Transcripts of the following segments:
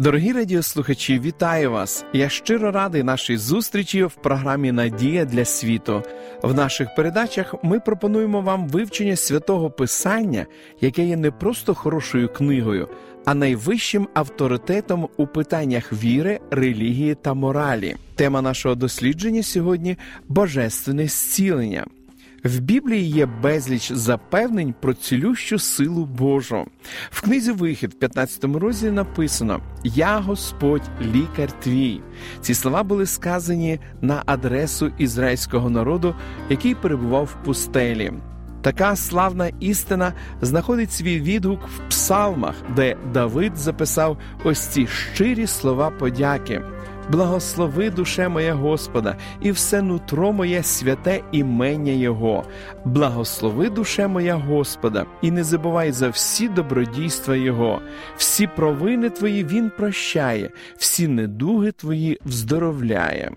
Дорогі радіослухачі, вітаю вас! Я щиро радий нашій зустрічі в програмі «Надія для світу». В наших передачах ми пропонуємо вам вивчення Святого Писання, яке є не просто хорошою книгою, а найвищим авторитетом у питаннях віри, релігії та моралі. Тема нашого дослідження сьогодні – «Божественне зцілення». В Біблії є безліч запевнень про цілющу силу Божу. В книзі «Вихід» в 15 розділі написано «Я Господь, лікар твій». Ці слова були сказані на адресу ізраїльського народу, який перебував в пустелі. Така славна істина знаходить свій відгук в псалмах, де Давид записав ось ці щирі слова подяки. «Благослови, душе моя Господа, і все нутро моє святе імення Його. Благослови, душе моя Господа, і не забувай за всі добродійства Його. Всі провини твої Він прощає, всі недуги твої вздоровляє».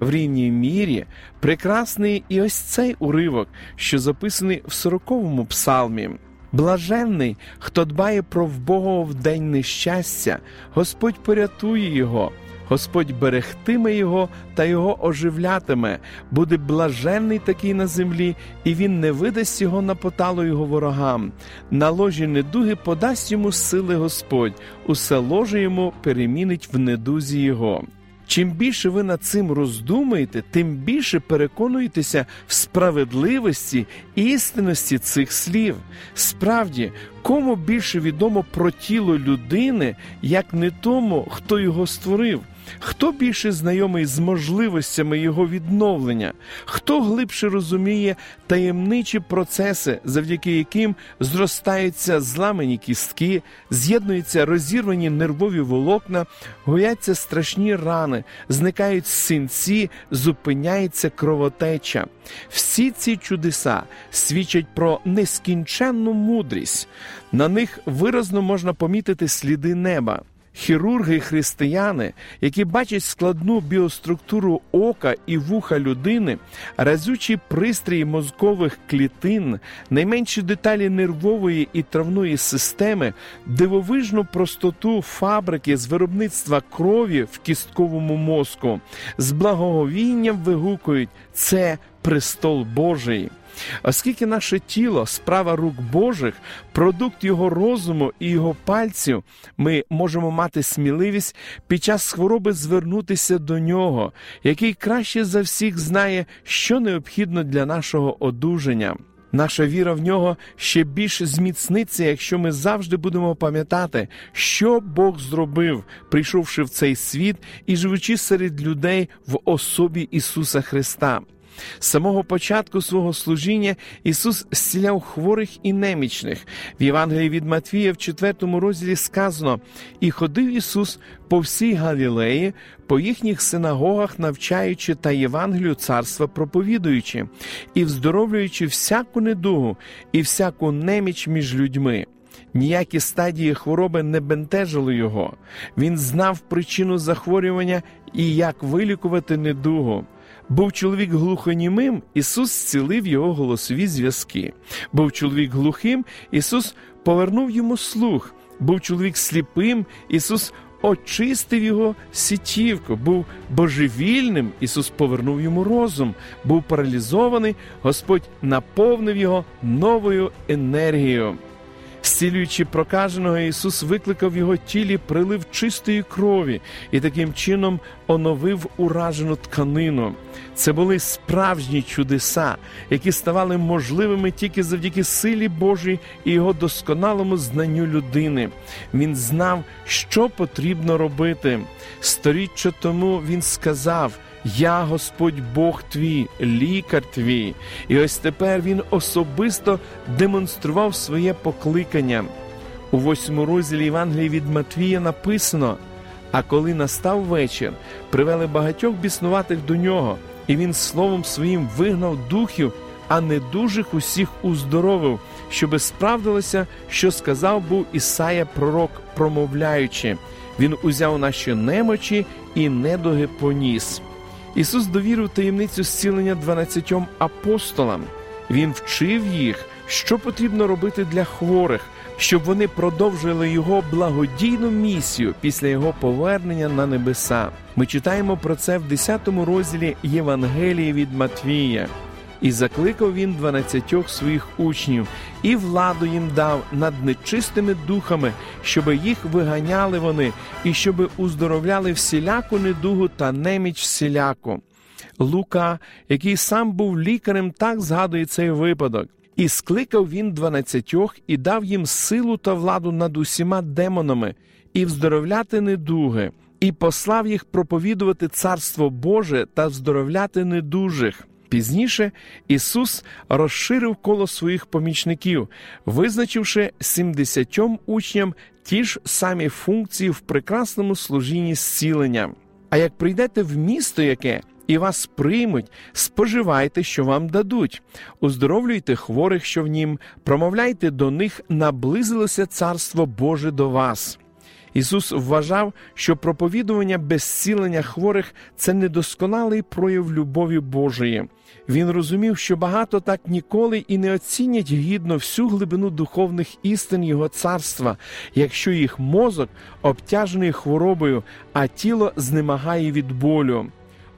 В рівній мірі прекрасний і ось цей уривок, що записаний в 40-му псалмі. «Блаженний, хто дбає про вбогого в день нещастя, Господь порятує його». Господь берегтиме його та його оживлятиме, буде блаженний такий на землі, і він не видасть його на поталу його ворогам. На ложі недуги подасть йому сили Господь, усе ложе йому перемінить в недузі його». Чим більше ви над цим роздумаєте, тим більше переконуєтеся в справедливості і істинності цих слів. Справді, кому більше відомо про тіло людини, як не тому, хто його створив? Хто більше знайомий з можливостями його відновлення? Хто глибше розуміє таємничі процеси, завдяки яким зростаються зламані кістки, з'єднуються розірвані нервові волокна, гояться страшні рани, зникають синці, зупиняється кровотеча? Всі ці чудеса свідчать про нескінченну мудрість. На них виразно можна помітити сліди неба. Хірурги і християни, які бачать складну біоструктуру ока і вуха людини, разючі пристрої мозкових клітин, найменші деталі нервової і травної системи, дивовижну простоту фабрики з виробництва крові в кістковому мозку, з благоговінням вигукують «Це престол Божий». Оскільки наше тіло – справа рук Божих, продукт його розуму і його пальців, ми можемо мати сміливість під час хвороби звернутися до нього, який краще за всіх знає, що необхідно для нашого одужання. Наша віра в нього ще більше зміцниться, якщо ми завжди будемо пам'ятати, що Бог зробив, прийшовши в цей світ і живучи серед людей в особі Ісуса Христа. З самого початку свого служіння Ісус зціляв хворих і немічних. В Євангелії від Матвія в 4 розділі сказано «І ходив Ісус по всій Галілеї, по їхніх синагогах навчаючи та Євангелію царства проповідуючи, і вздоровлюючи всяку недугу і всяку неміч між людьми». Ніякі стадії хвороби не бентежили його. Він знав причину захворювання і як вилікувати недугу. Був чоловік глухонімим, Ісус зцілив його голосові зв'язки. Був чоловік глухим, Ісус повернув йому слух. Був чоловік сліпим, Ісус очистив його сітівку. Був божевільним, Ісус повернув йому розум. Був паралізований, Господь наповнив його новою енергією. Зцілюючи прокаженого, Ісус викликав в його тілі прилив чистої крові і таким чином оновив уражену тканину. Це були справжні чудеса, які ставали можливими тільки завдяки силі Божій і його досконалому знанню людини. Він знав, що потрібно робити. Сторіччя тому він сказав «Я Господь Бог твій, лікар твій». І ось тепер він особисто демонстрував своє покликання. У 8 розділі Євангелії від Матвія написано А коли настав вечір, привели багатьох біснуватих до нього, і він словом своїм вигнав духів, а недужих усіх уздоровив, щоби справдилося, що сказав був Ісая пророк, промовляючи: «Він узяв наші немочі і недуги поніс». Ісус довірив таємницю зцілення 12 апостолам. Він вчив їх, що потрібно робити для хворих, щоб вони продовжили його благодійну місію після його повернення на небеса. Ми читаємо про це в 10 розділі Євангелії від Матвія. «І закликав він 12 своїх учнів, і владу їм дав над нечистими духами, щоби їх виганяли вони, і щоби уздоровляли всіляку недугу та неміч всіляку». Лука, який сам був лікарем, так згадує цей випадок. «І скликав він 12 і дав їм силу та владу над усіма демонами, і вздоровляти недуги, і послав їх проповідувати Царство Боже та вздоровляти недужих». Пізніше Ісус розширив коло своїх помічників, визначивши 70 учням ті ж самі функції в прекрасному служінні зцілення. «А як прийдете в місто яке, і вас приймуть, споживайте, що вам дадуть, уздоровлюйте хворих, що в нім, промовляйте до них, наблизилося Царство Боже до вас». Ісус вважав, що проповідування без зцілення хворих – це недосконалий прояв любові Божої. Він розумів, що багато так ніколи і не оцінять гідно всю глибину духовних істин Його царства, якщо їх мозок обтяжений хворобою, а тіло знемагає від болю.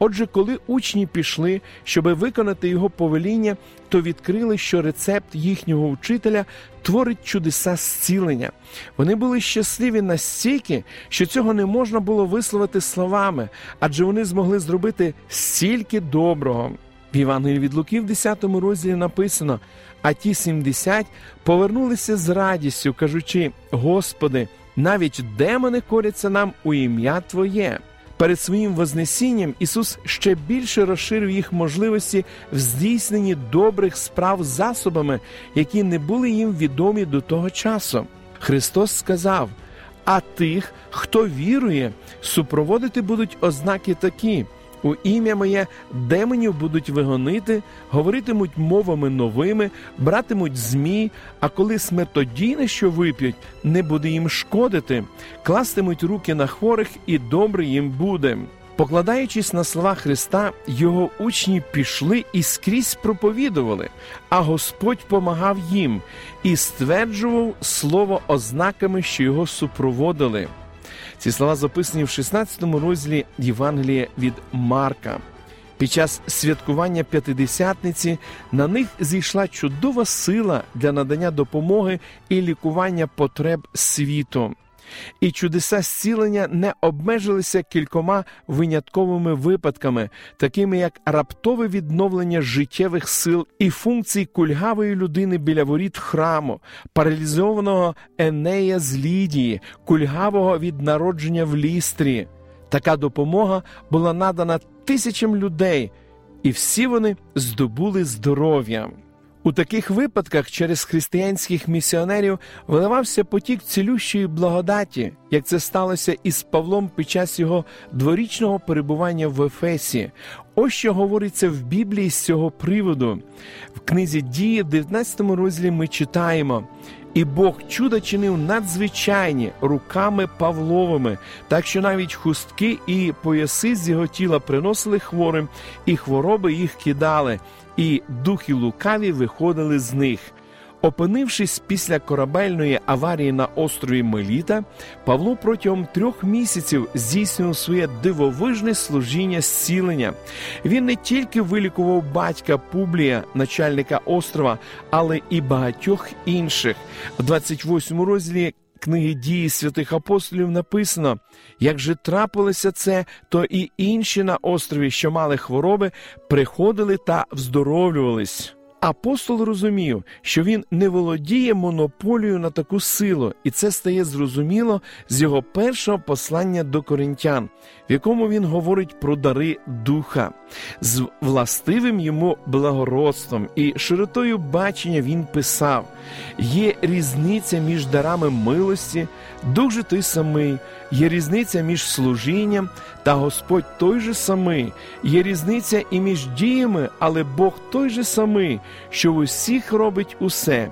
Отже, коли учні пішли, щоби виконати його повеління, то відкрили, що рецепт їхнього вчителя творить чудеса зцілення. Вони були щасливі настільки, що цього не можна було висловити словами, адже вони змогли зробити стільки доброго. В Євангелії від Луки в 10 розділі написано: «А ті 70 повернулися з радістю, кажучи: Господи, навіть демони коряться нам у ім'я Твоє». Перед своїм вознесінням Ісус ще більше розширив їх можливості в здійсненні добрих справ засобами, які не були їм відомі до того часу. Христос сказав: «А тих, хто вірує, супроводити будуть ознаки такі: у ім'я моє демонів будуть вигонити, говоритимуть мовами новими, братимуть змій, а коли смертодійне, що вип'ють, не буде їм шкодити, кластимуть руки на хворих і добре їм буде». Покладаючись на слова Христа, його учні пішли і скрізь проповідували, а Господь помагав їм і стверджував слово ознаками, що його супроводили. Ці слова записані в 16 розділі Євангелія від Марка. Під час святкування П'ятидесятниці на них зійшла чудова сила для надання допомоги і лікування потреб світу. І чудеса зцілення не обмежилися кількома винятковими випадками, такими як раптове відновлення життєвих сил і функцій кульгавої людини біля воріт храму, паралізованого Енея з Лідії, кульгавого від народження в Лістрі. Така допомога була надана тисячам людей, і всі вони здобули здоров'я. У таких випадках через християнських місіонерів виливався потік цілющої благодаті, як це сталося із Павлом під час його дворічного перебування в Ефесі. Ось що говориться в Біблії з цього приводу. В книзі «Дії» в 19 розділі ми читаємо: «І Бог чудо чинив надзвичайні руками Павловими, так що навіть хустки і пояси з його тіла приносили хворим, і хвороби їх кидали, і духи лукаві виходили з них». Опинившись після корабельної аварії на острові Мелита, Павло протягом 3 місяців здійснював своє дивовижне служіння зцілення. Він не тільки вилікував батька Публія, начальника острова, але і багатьох інших. В 28 розділі книги «Дії святих апостолів» написано: «Як же трапилося це, то і інші на острові, що мали хвороби, приходили та вздоровлювались». Апостол розумів, що він не володіє монополією на таку силу, і це стає зрозуміло з його першого послання до коринтян, в якому він говорить про дари Духа. З властивим йому благородством і широтою бачення він писав: «Є різниця між дарами милості, Дух же той самий, є різниця між служінням, та Господь той же самий, є різниця і між діями, але Бог той же самий, що в усіх робить усе,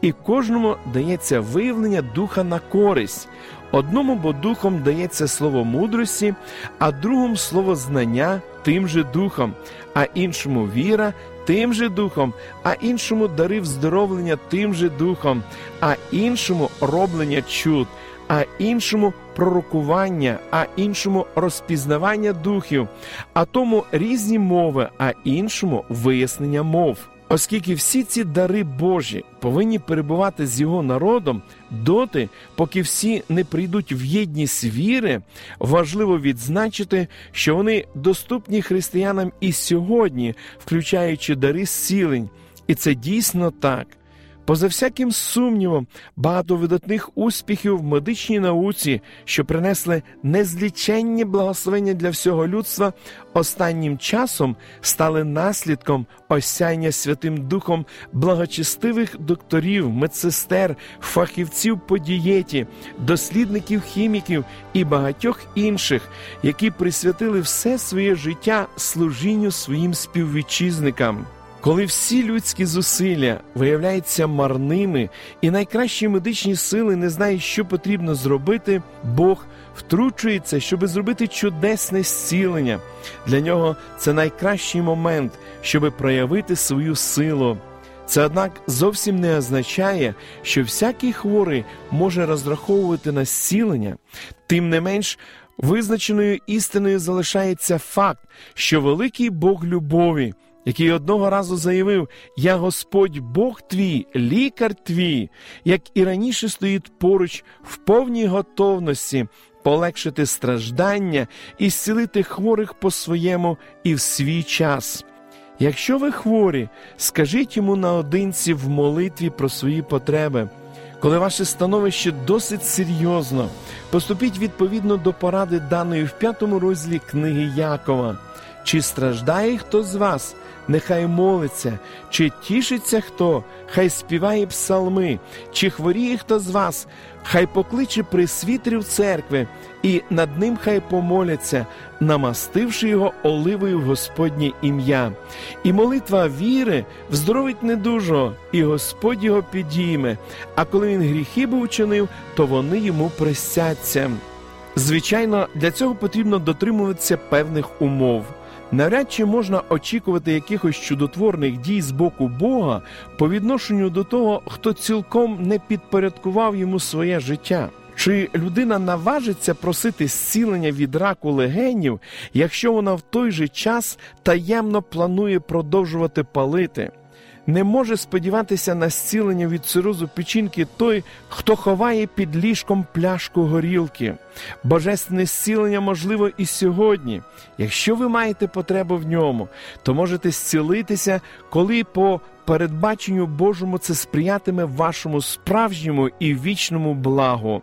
і кожному дається виявлення Духа на користь. Одному бо Духом дається слово мудрості, а другому слово знання тим же Духом, а іншому віра тим же Духом, а іншому дари вздоровлення тим же Духом, а іншому роблення чуд, а іншому пророкування, а іншому розпізнавання духів, а тому різні мови, а іншому вияснення мов». Оскільки всі ці дари Божі повинні перебувати з його народом доти, поки всі не прийдуть в єдність віри, важливо відзначити, що вони доступні християнам і сьогодні, включаючи дари зцілень. І це дійсно так. Поза всяким сумнівом, багато видатних успіхів в медичній науці, що принесли незліченні благословення для всього людства, останнім часом стали наслідком осяяння Святим Духом благочестивих докторів, медсестер, фахівців по дієті, дослідників, хіміків і багатьох інших, які присвятили все своє життя служінню своїм співвітчизникам. Коли всі людські зусилля виявляються марними і найкращі медичні сили не знають, що потрібно зробити, Бог втручується, щоби зробити чудесне зцілення. Для нього це найкращий момент, щоби проявити свою силу. Це, однак, зовсім не означає, що всякий хворий може розраховувати на зцілення. Тим не менш, визначеною істиною залишається факт, що великий Бог любові, який одного разу заявив: «Я Господь Бог твій, лікар твій», як і раніше стоїть поруч в повній готовності полегшити страждання і зцілити хворих по-своєму і в свій час. Якщо ви хворі, скажіть йому наодинці в молитві про свої потреби. Коли ваше становище досить серйозно, поступіть відповідно до поради, даної в 5 розділі книги Якова. «Чи страждає хто з вас? Нехай молиться. Чи тішиться хто? Хай співає псалми. Чи хворіє хто з вас? Хай покличе присвітерів церкви, і над ним хай помоляться, намастивши його оливою в Господнє ім'я. І молитва віри вздоровить недужого, і Господь його підійме. А коли він гріхи був чинив, то вони йому простяться». Звичайно, для цього потрібно дотримуватися певних умов. Навряд чи можна очікувати якихось чудотворних дій з боку Бога по відношенню до того, хто цілком не підпорядкував йому своє життя. Чи людина наважиться просити зцілення від раку легенів, якщо вона в той же час таємно планує продовжувати палити? Не може сподіватися на зцілення від цирозу печінки той, хто ховає під ліжком пляшку горілки. Божественне зцілення можливо і сьогодні. Якщо ви маєте потребу в ньому, то можете зцілитися, коли по передбаченню Божому це сприятиме вашому справжньому і вічному благу.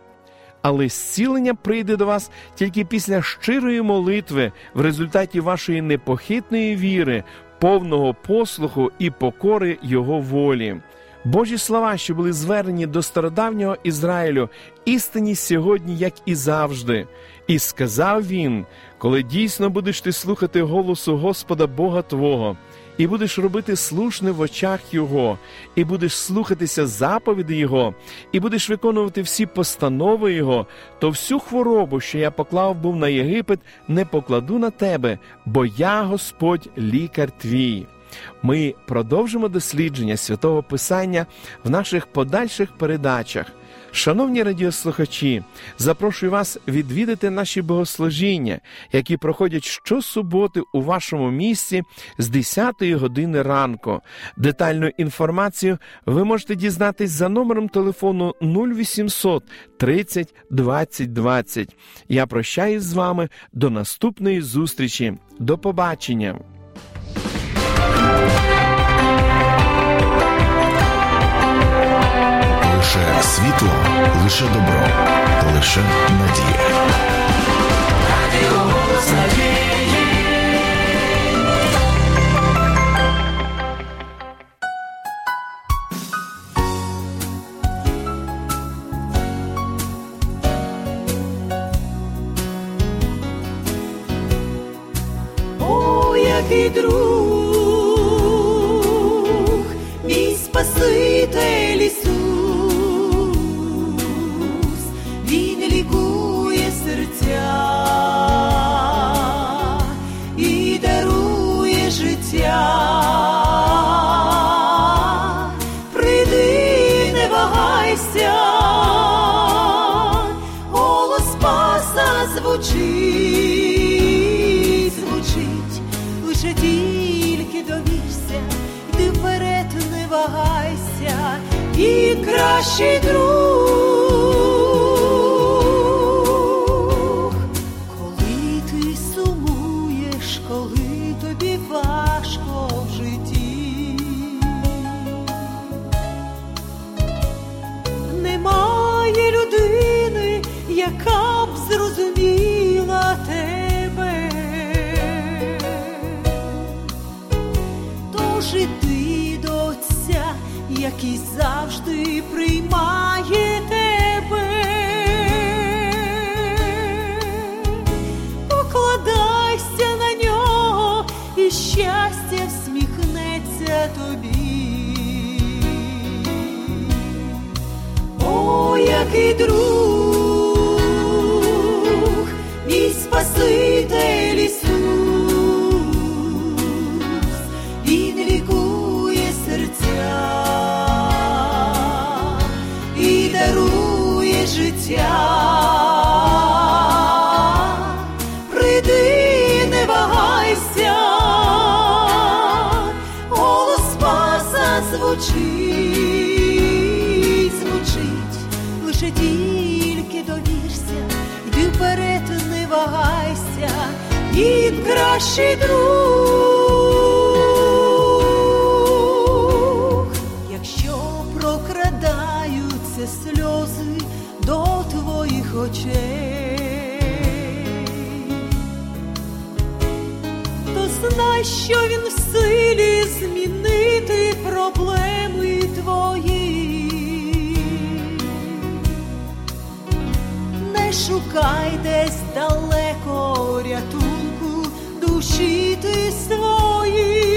Але зцілення прийде до вас тільки після щирої молитви, в результаті вашої непохитної віри, повного послуху і покори Його волі. Божі слова, що були звернені до стародавнього Ізраїлю, істинні сьогодні, як і завжди. «І сказав він: коли дійсно будеш ти слухати голосу Господа Бога твого, і будеш робити слушне в очах Його, і будеш слухатися заповіді Його, і будеш виконувати всі постанови Його, то всю хворобу, що я поклав був на Єгипет, не покладу на тебе, бо я Господь лікар твій». Ми продовжимо дослідження Святого Писання в наших подальших передачах. Шановні радіослухачі, запрошую вас відвідати наші богослужіння, які проходять щосуботи у вашому місті з 10-ї години ранку. Детальну інформацію ви можете дізнатись за номером телефону 0800 30 20 20. Я прощаюсь з вами до наступної зустрічі. До побачення! Лише світло, лише добро, лише надія. Радіо «Голос надії». О, який друг, мій Спаситель Ісус. Звучить, лише тільки довірся, йди вперед, не вагайся, і кращий друг. Коли ти сумуєш, коли тобі важко в житті, немає людини, яка б зрозуміла тебе, тож іди до Отця, який завжди приймає тебе. Покладайся на нього, і щастя всміхнеться тобі. О, який друг, Спаситель Ісус, Він лікує серця і дарує життя. Прийди, не вагайся, голос Спаса звучить, звучить, лише тільки довірся, йди вперед, не вагайся, і кращий друг. Якщо прокрадаються сльози до твоїх очей, то знай, що він в силі змінити проблеми твої. Шукай десь далеко рятунку душі ти своїй.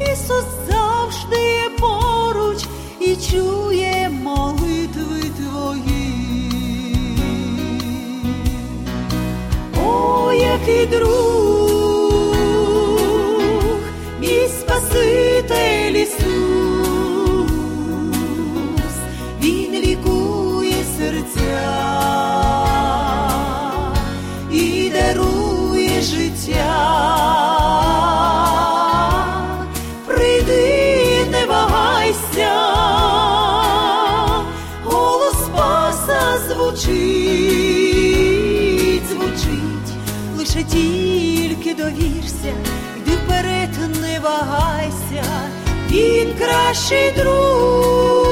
Ісус завжди є поруч і чує молитви твої. О, який друг, мій Спаситель Ісус. І дарує життя. Прийди, не вагайся, голос Спаса звучить, звучить, лише тільки довірся, йди вперед, не вагайся, він кращий друг.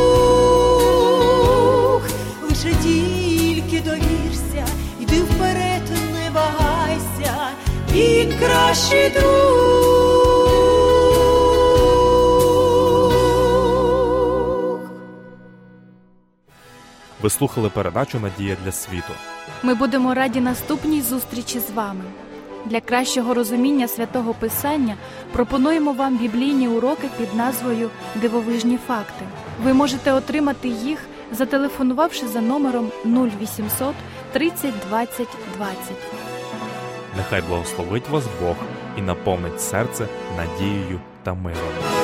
Лише тільки довірся, йди вперед, не вагайся, і кращий друг. Ви слухали передачу «Надія для світу». Ми будемо раді наступній зустрічі з вами. Для кращого розуміння Святого Писання пропонуємо вам біблійні уроки під назвою «Дивовижні факти». Ви можете отримати їх, зателефонувавши за номером 0800 30 20 20. Нехай благословить вас Бог і наповнить серце надією та миром.